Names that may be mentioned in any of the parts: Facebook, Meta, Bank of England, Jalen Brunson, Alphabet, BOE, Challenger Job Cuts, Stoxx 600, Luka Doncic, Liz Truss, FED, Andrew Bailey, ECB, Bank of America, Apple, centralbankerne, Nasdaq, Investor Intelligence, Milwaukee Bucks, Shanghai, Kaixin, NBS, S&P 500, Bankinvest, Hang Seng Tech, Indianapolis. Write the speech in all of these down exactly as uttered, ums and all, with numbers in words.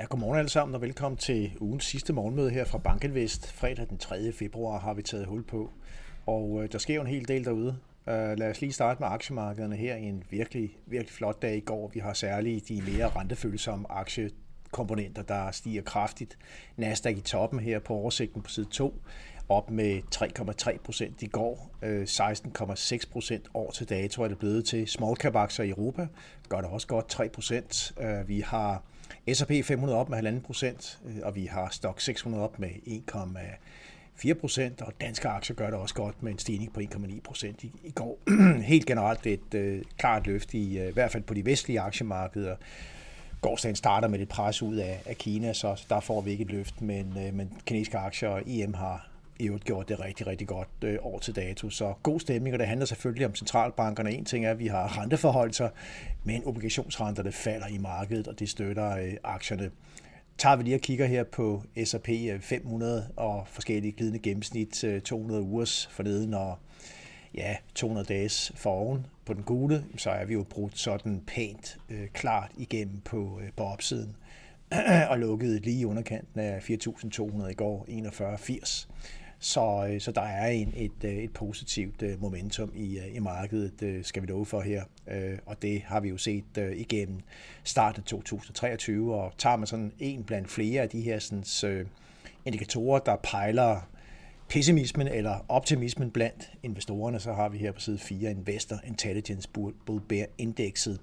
Ja, godmorgen alle sammen og velkommen til ugens sidste morgenmøde her fra Bankinvest. Fredag den tredje februar har vi taget hul på, og der sker jo en hel del derude. Lad os lige starte med aktiemarkederne her i en virkelig, virkelig flot dag i går. Vi har særligt de mere rentefølsomme aktiekomponenter, der stiger kraftigt. Nasdaq i toppen her på oversigten på side to, op med tre komma tre procent i går, seksten komma seks procent år til dato er det blevet til. Small cap aktier i Europa gør det også godt tre procent. Vi har S og P fem hundrede op med halvanden procent, og vi har Stoxx seks hundrede op med en komma fire procent, og danske aktier gør det også godt med en stigning på en komma ni procent i, i går. Helt generelt et øh, klart løft, i, øh, i hvert fald på de vestlige aktiemarkeder. Gårdsdagen starter med et pres ud af, af Kina, så der får vi ikke et løft, men, øh, men kinesiske aktier og E M har i øvrigt gjort det rigtig, rigtig godt øh, år til dato. Så god stemning, og det handler selvfølgelig om centralbankerne. En ting er, at vi har renteforholdelser, men obligationsrenterne falder i markedet, og det støtter øh, aktierne. Tager vi lige og kigger her på S og P fem hundrede og forskellige glidende gennemsnit, øh, to hundrede ugers forneden og ja, to hundrede dages foroven på den gule, så er vi jo brudt sådan pænt øh, klart igennem på, øh, på opsiden og lukkede lige i underkanten af fire tusind to hundrede i går, enogfyrre komma firs. Så, så der er en, et, et positivt momentum i, i markedet, skal vi love for her, og det har vi jo set igennem starten to tusind treogtyve, og tager man sådan en blandt flere af de her sådan, indikatorer, der pejler pessimismen eller optimismen blandt investorerne, så har vi her på side fire Investor Intelligence Bull Bear Indekset.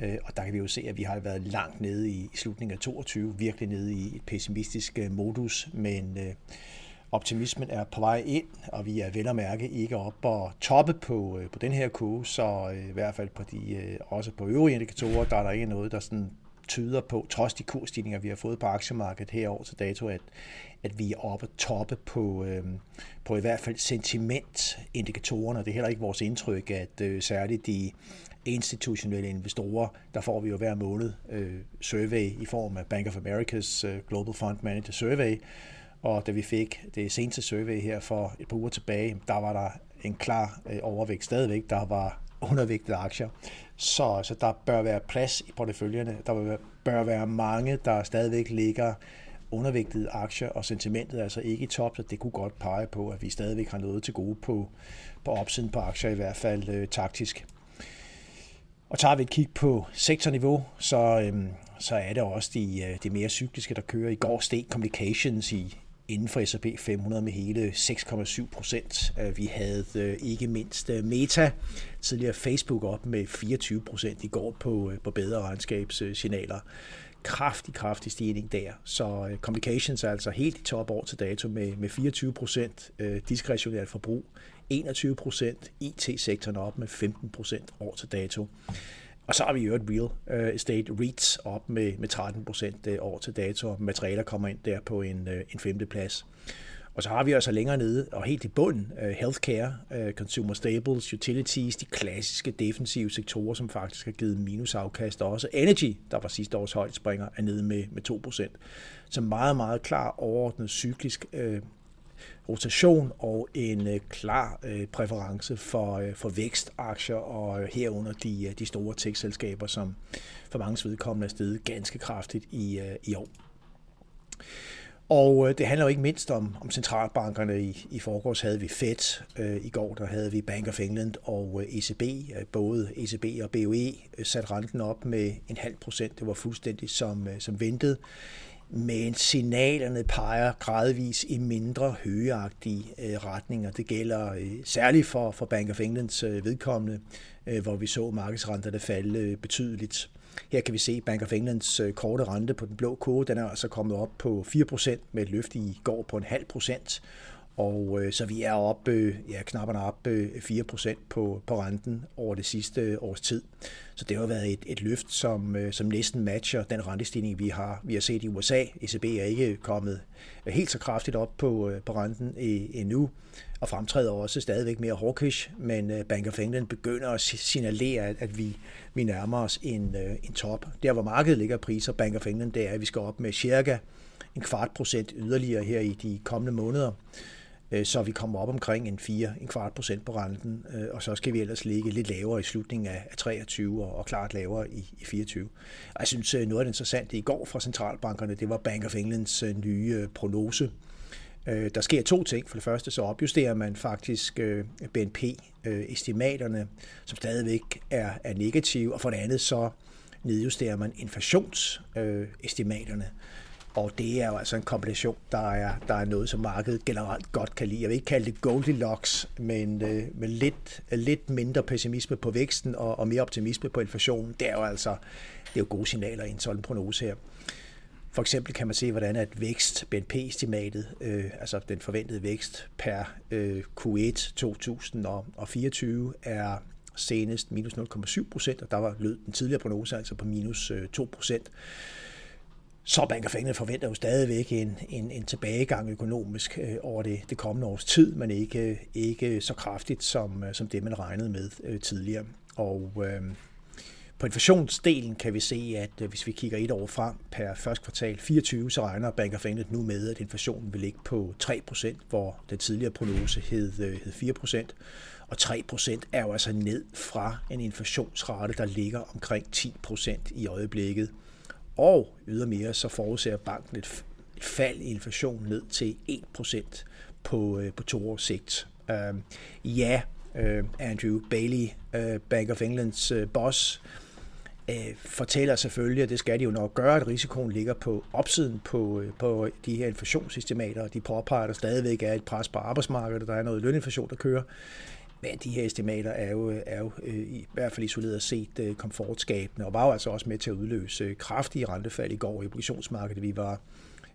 Og der kan vi jo se, at vi har været langt nede i slutningen af toogtyve, virkelig nede i et pessimistisk modus, men optimismen er på vej ind, og vi er vel at mærke ikke op og toppe på, på den her kurve, så i hvert fald på de, også på øvrige indikatorer, der er der ikke noget, der sådan tyder på, trods de kursstigninger, vi har fået på aktiemarkedet herover til dato, at, at vi er oppe at toppe på, øh, på i hvert fald sentimentindikatorerne. Det er heller ikke vores indtryk, at øh, særligt de institutionelle investorer, der får vi jo hver måned øh, survey i form af Bank of America's øh, Global Fund Manager Survey, og da vi fik det seneste survey her for et par uger tilbage, der var der en klar øh, overvægt stadigvæk, der var undervægtede aktier, så, så der bør være plads i porteføljerne, der bør være mange, der stadigvæk ligger undervægtede aktier, og sentimentet er altså ikke i top, så det kunne godt pege på, at vi stadigvæk har noget til gode på, på opsiden på aktier, i hvert fald øh, taktisk. Og tager vi et kig på sektorniveau, så, øhm, så er det også de, de mere cykliske, der kører. I går steg Communications i, inden for S og P fem hundrede med hele seks komma syv procent. Vi havde øh, ikke mindst Meta, tidligere Facebook, op med fireogtyve procent i går på, på bedre regnskabssignaler. Kraftig, kraftig stigning der. Så øh, Communications er altså helt i top år til dato med, med fireogtyve procent øh, diskretionært forbrug. enogtyve procent, I T-sektoren op med femten procent år til dato. Og så har vi jo et real estate REITs op med, med tretten procent år til dato. Materialer kommer ind der på en, en femte plads. Og så har vi altså længere nede, og helt i bunden, healthcare, consumer staples, utilities, de klassiske defensive sektorer, som faktisk har givet minusafkast, og også energy, der var sidste års højt springer, er nede med, med to procent. Så meget, meget klar overordnet cyklisk øh, rotation og en øh, klar øh, præference for, øh, for vækstaktier, og øh, herunder de, øh, de store tech-selskaber, som for manges vedkommende er steget ganske kraftigt i, øh, i år. Og øh, det handler jo ikke mindst om, om centralbankerne. I, i forgårs havde vi F E D, øh, i går der havde vi Bank of England og øh, E C B. Øh, både E C B og B O E øh, satte renten op med en halv procent, det var fuldstændig som, øh, som ventet. Men signalerne peger gradvis i mindre højeagtige øh, retninger. Det gælder øh, særligt for, for Bank of Englands øh, vedkommende, øh, hvor vi så markedsrenterne falde øh, betydeligt. Her kan vi se Bank of Englands øh, korte rente på den blå kurve. Den er altså kommet op på fire procent med et løft i går på en halv procent. Og øh, så vi er op, øh, ja, knapperne op øh, fire procent på, på renten over det sidste års tid. Så det har været et, et løft, som, øh, som næsten matcher den rentestigning, vi har, vi har set i U S A. E C B er ikke kommet helt så kraftigt op på, øh, på renten endnu, og fremtræder også stadigvæk mere hawkish, men øh, Bank of England begynder at signalere, at, at vi, vi nærmer os en, øh, en top. Der, hvor markedet ligger priser, Bank of England, det er, at vi skal op med cirka en kvart procent yderligere her i de kommende måneder. så vi kommer op omkring en fire, en kvart procent på renten, og så skal vi ellers ligge lidt lavere i slutningen af treogtyve og klart lavere i fireogtyve. Jeg synes, noget af det interessante i går fra centralbankerne, det var Bank of Englands nye prognose. Der sker to ting. For det første så opjusterer man faktisk B N P-estimaterne, som stadigvæk er, er negative, og for det andet så nedjusterer man inflationsestimaterne. Og det er jo altså en kombination, der er, der er noget, som markedet generelt godt kan lide. Jeg vil ikke kalde det Goldilocks, men øh, med lidt, lidt mindre pessimisme på væksten og, og mere optimisme på inflationen. Det er jo altså det er jo gode signaler i en sådan prognose her. For eksempel kan man se, hvordan at vækst, B N P-estimatet, øh, altså den forventede vækst per øh, Q et to tusind og fireogtyve, er senest minus nul komma syv procent, og der var lød den tidligere prognose altså på minus øh, to procent. Så Bank of England forventer jo stadigvæk en, en, en tilbagegang økonomisk øh, over det, det kommende års tid, men ikke, ikke så kraftigt som, som det, man regnede med øh, tidligere. Og øh, på inflationsdelen kan vi se, at øh, hvis vi kigger et år frem per første kvartal fireogtyve, så regner Bank of England nu med, at inflationen vil ligge på tre procent, hvor den tidligere prognose hed, øh, hed fire procent. Og tre procent er jo altså ned fra en inflationsrate, der ligger omkring ti procent i øjeblikket. Og ydermere så forudser banken et fald i inflationen ned til en procent på, på to års sigt. Uh, ja, uh, Andrew Bailey, uh, Bank of Englands uh, boss, uh, fortæller selvfølgelig, og det skal de jo nok gøre, at risikoen ligger på opsiden på, på de her inflationsestimater. De påpeger, at der stadigvæk er et pres på arbejdsmarkedet, der er noget løninflation, der kører. Men de her estimater er jo, er jo i hvert fald isoleret set komfortskabende, og var jo altså også med til at udløse kraftige rentefald i går i obligationsmarkedet. Vi var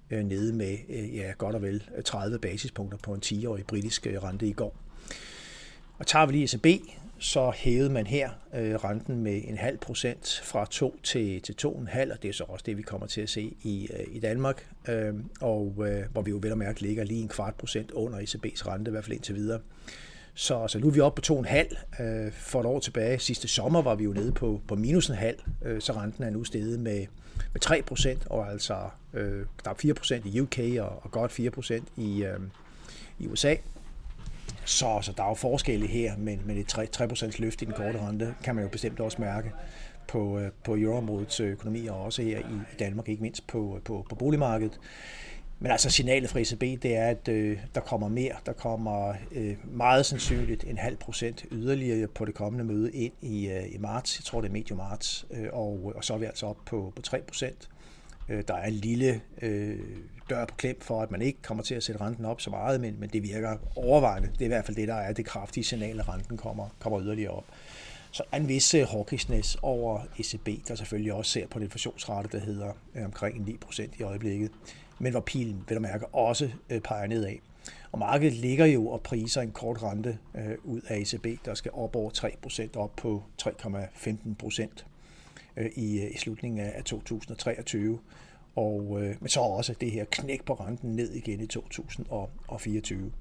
nede med ja, godt og vel tredive basispunkter på en ti-årig britisk rente i går. Og tager vi lige E C B, så hævede man her renten med en halv procent fra to til, til to en halv, og det er så også det, vi kommer til at se i, i Danmark, og hvor vi jo vel og mærke ligger lige en kvart procent under E C B's rente, i hvert fald indtil videre. Så, så nu er vi oppe på to komma fem øh, for et år tilbage. Sidste sommer var vi jo nede på, på minus en halv, øh, så renten er nu steget med, med tre procent, og altså øh, der er fire procent i U K og, og godt fire procent i, øh, i U S A. Så, så der er jo forskelle her, men, men et tre procent løft i den korte rente kan man jo bestemt også mærke på, øh, på euroområdets økonomi, og også her i Danmark, ikke mindst på, på, på boligmarkedet. Men altså signalet fra E C B, det er, at øh, der kommer mere. Der kommer øh, meget sandsynligt en halv procent yderligere på det kommende møde ind i, øh, i marts. Jeg tror, det er medio marts. Øh, og, og så er vi altså oppe på, på tre procent. Øh, der er en lille øh, dør på klem for, at man ikke kommer til at sætte renten op så meget, men, men det virker overvejende. Det er i hvert fald det, der er det kraftige signal, at renten kommer, kommer yderligere op. Så en vis øh, hawkishness over E C B, der selvfølgelig også ser på den inflationsrate, der hedder øh, omkring ni procent i øjeblikket, men hvor pilen, vil du mærke, også peger nedad. Og markedet ligger jo og priser en kort rente øh, ud af E C B, der skal op over tre procent, op på tre komma femten procent øh, i, i slutningen af to tusind og treogtyve. Og, øh, men så også det her knæk på renten ned igen i to tusind og fireogtyve.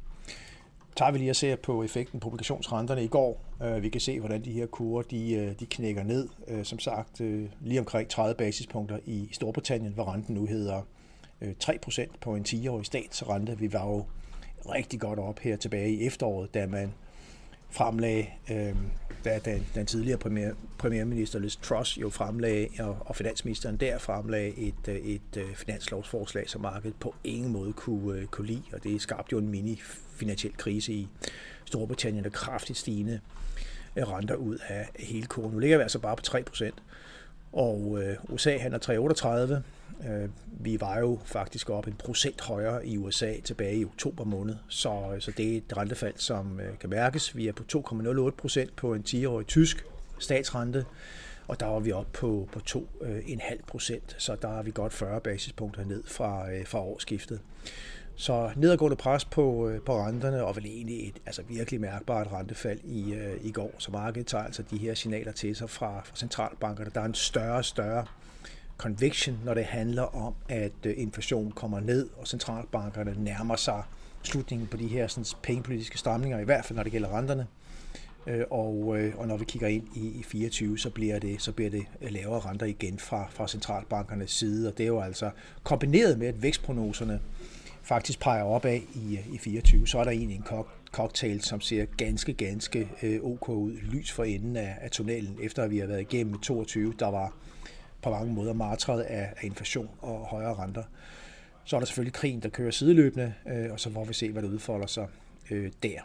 Tager vi lige og ser på effekten på obligationsrenterne i går. Vi kan se, hvordan de her kurver de, de knækker ned. Som sagt, lige omkring tredive basispunkter i Storbritannien, hvor renten nu hedder tre procent på en ti-årig statsrente. Vi var jo rigtig godt op her tilbage i efteråret, da man fremlagde, øh, da den, den tidligere premier, premierminister Liz Truss jo fremlagde, og, og finansministeren der fremlagde et, et finanslovsforslag, som markedet på ingen måde kunne, kunne lide, og det skabte jo en mini-finansiel krise i Storbritannien, der kraftigt stigende renter ud af hele kurven. Nu ligger vi altså bare på tre procent, og øh, U S A handler tre komma otteogtredive. Vi var jo faktisk op en procent højere i U S A tilbage i oktober måned, så, så det er et rentefald, som kan mærkes. Vi er på to komma nul otte procent på en ti-årig tysk statsrente, og der var vi oppe på, på to komma fem procent, så der er vi godt fyrre basispunkter ned fra, fra årsskiftet. Så nedadgående pres på, på renterne, og vel egentlig et altså virkelig mærkbart rentefald i, i går, så markedet tager altså de her signaler til sig fra, fra centralbankerne. Der er en større og større conviction, når det handler om, at inflationen kommer ned, og centralbankerne nærmer sig slutningen på de her sådan, pengepolitiske stramninger, i hvert fald når det gælder renterne. Og, og når vi kigger ind i, i fireogtyve, så bliver det, så bliver det lavere renter igen fra, fra centralbankernes side, og det er jo altså kombineret med, at vækstprognoserne faktisk peger opad i, i fireogtyve, så er der egentlig en kok. cocktail, som ser ganske, ganske øh, ok ud. Lys for enden af, af tunnelen, efter at vi har været igennem toogtyve, der var på mange måder martret af, af inflation og højere renter. Så er der selvfølgelig krigen, der kører sideløbende, øh, og så får vi se, hvad der udfolder sig øh, der.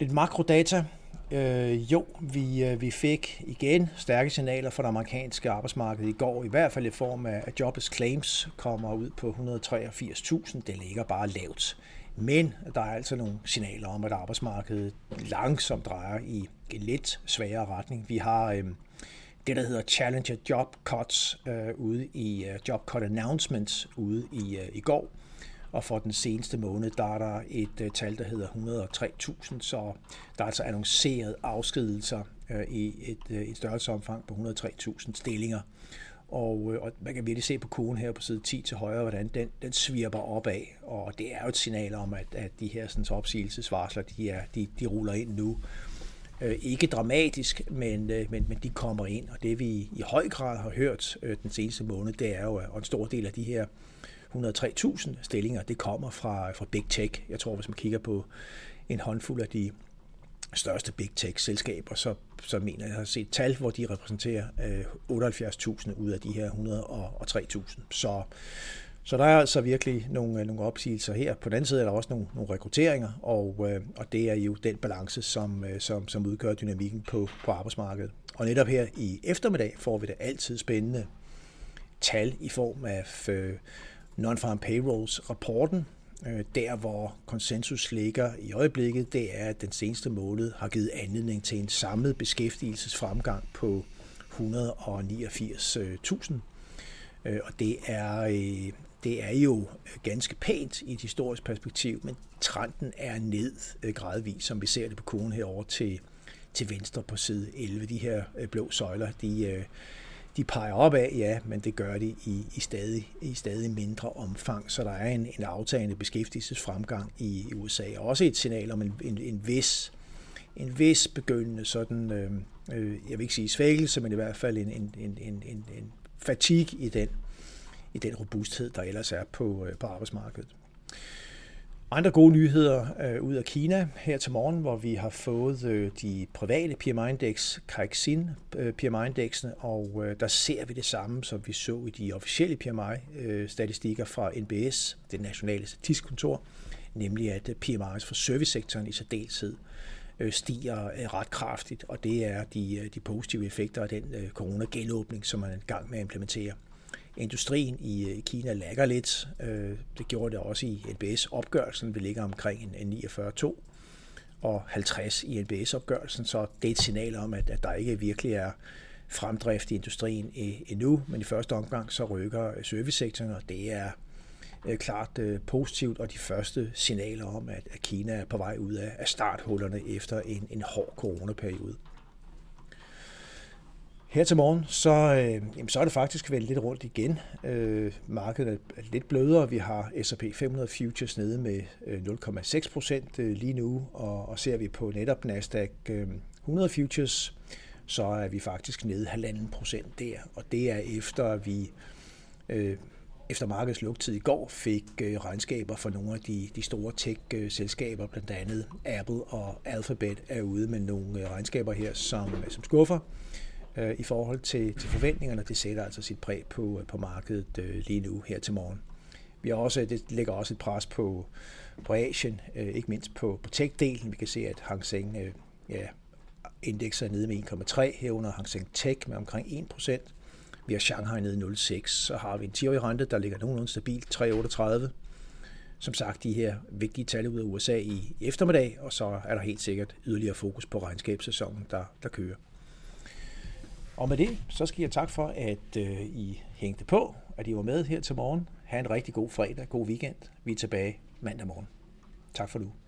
Lidt makrodata. Øh, jo, vi, øh, vi fik igen stærke signaler fra det amerikanske arbejdsmarked i går, i hvert fald i form af, at jobless claims kommer ud på et hundrede og treogfirs tusind. Det ligger bare lavt. Men der er altså nogle signaler om, at arbejdsmarkedet langsomt drejer i en lidt sværere retning. Vi har øh, det, der hedder Challenger Job Cuts øh, ude i uh, Job Cut Announcements ude i, øh, i går. Og for den seneste måned, der er der et øh, tal, der hedder et hundrede og tre tusind. Så der er altså annonceret afskedigelser øh, i et, øh, et større omfang på et hundrede og tre tusind stillinger. Og, og man kan virkelig se på kurven her på side ti til højre, hvordan den, den svirper opad. Og det er jo et signal om, at, at de her sådan, opsigelsesvarsler, de, er, de, de ruller ind nu. Øh, ikke dramatisk, men, øh, men, men de kommer ind. Og det vi i høj grad har hørt øh, den seneste måned, det er jo, at en stor del af de her et hundrede og tre tusind stillinger, det kommer fra, fra Big Tech. Jeg tror, hvis man kigger på en håndfuld af de største big tech-selskaber, så, så mener jeg har set tal, hvor de repræsenterer øh, otteoghalvfjerds tusind ud af de her et hundrede og tre tusind. Så, så der er altså virkelig nogle, nogle opsigelser her. På den anden side er der også nogle, nogle rekrutteringer, og, øh, og det er jo den balance, som, øh, som, som udgør dynamikken på, på arbejdsmarkedet. Og netop her i eftermiddag får vi det altid spændende tal i form af øh, non-farm payrolls-rapporten. Der, hvor konsensus ligger i øjeblikket, det er, at den seneste måned har givet anledning til en samlet beskæftigelsesfremgang på et hundrede og niogfirs tusind. Og det er, det er jo ganske pænt i et historisk perspektiv, men trenden er ned gradvist, som vi ser det på kurven herovre til, til venstre på side elleve. De her blå søjler, de... De peger opad, ja, men det gør de i, i, stadig, i stadig mindre omfang, så der er en, en aftagende beskæftigelsesfremgang i, i U S A. Og også et signal om en, en, en, vis, en vis begyndende sådan, øh, øh, jeg vil ikke sige svækkelse, men i hvert fald en, en, en, en, en fatigue i den, i den robusthed, der ellers er på, øh, på arbejdsmarkedet. Andre gode nyheder øh, ud af Kina her til morgen, hvor vi har fået øh, de private P M I-indeks, Kaixin øh, P M I-indeksene, og øh, der ser vi det samme, som vi så i de officielle P M I-statistikker øh, fra N B S, det nationale statistikkontor, nemlig at P M I'er for servicesektoren i særdeleshed øh, stiger øh, ret kraftigt, og det er de, de positive effekter af den øh, corona-genåbning, som man er i gang med at implementere. Industrien i Kina lakker lidt. Det gjorde det også i N B S-opgørelsen. Vi ligger omkring en niogfyrre komma to og halvtreds i N B S-opgørelsen, så det er et signal om, at der ikke virkelig er fremdrift i industrien endnu, men i første omgang så rykker servicesektoren, og det er klart positivt, og de første signaler om, at Kina er på vej ud af starthullerne efter en, en hård coronaperiode. Her til morgen, så, øh, jamen, så er det faktisk vendt lidt rundt igen. Øh, markedet er lidt blødere. Vi har S and P fem hundrede futures nede med nul komma seks procent lige nu, og, og ser vi på netop Nasdaq hundrede futures, så er vi faktisk nede halvanden procent der, og det er efter vi øh, efter markedets lukketid i går fik øh, regnskaber for nogle af de, de store tech-selskaber, blandt andet Apple og Alphabet er ude med nogle regnskaber her, som, som skuffer i forhold til, til forventningerne. Det sætter altså sit præg på, på markedet øh, lige nu her til morgen. Vi har også, det lægger også et pres på, på Asien, øh, ikke mindst på, på tech-delen. Vi kan se, at Hang Seng øh, ja, indekser er nede med en komma tre, herunder Hang Seng Tech med omkring en procent. Vi har Shanghai nede nul komma seks, så har vi en ti-årig rente, der ligger nogenlunde stabilt, tre komma otteogtredive. Som sagt, de her vigtige tal ud af U S A i eftermiddag, og så er der helt sikkert yderligere fokus på regnskabssæsonen, der, der kører. Og med det, så skal jeg tak for, at øh, I hængte på, at I var med her til morgen. Ha' en rigtig god fredag, god weekend. Vi er tilbage mandag morgen. Tak for nu.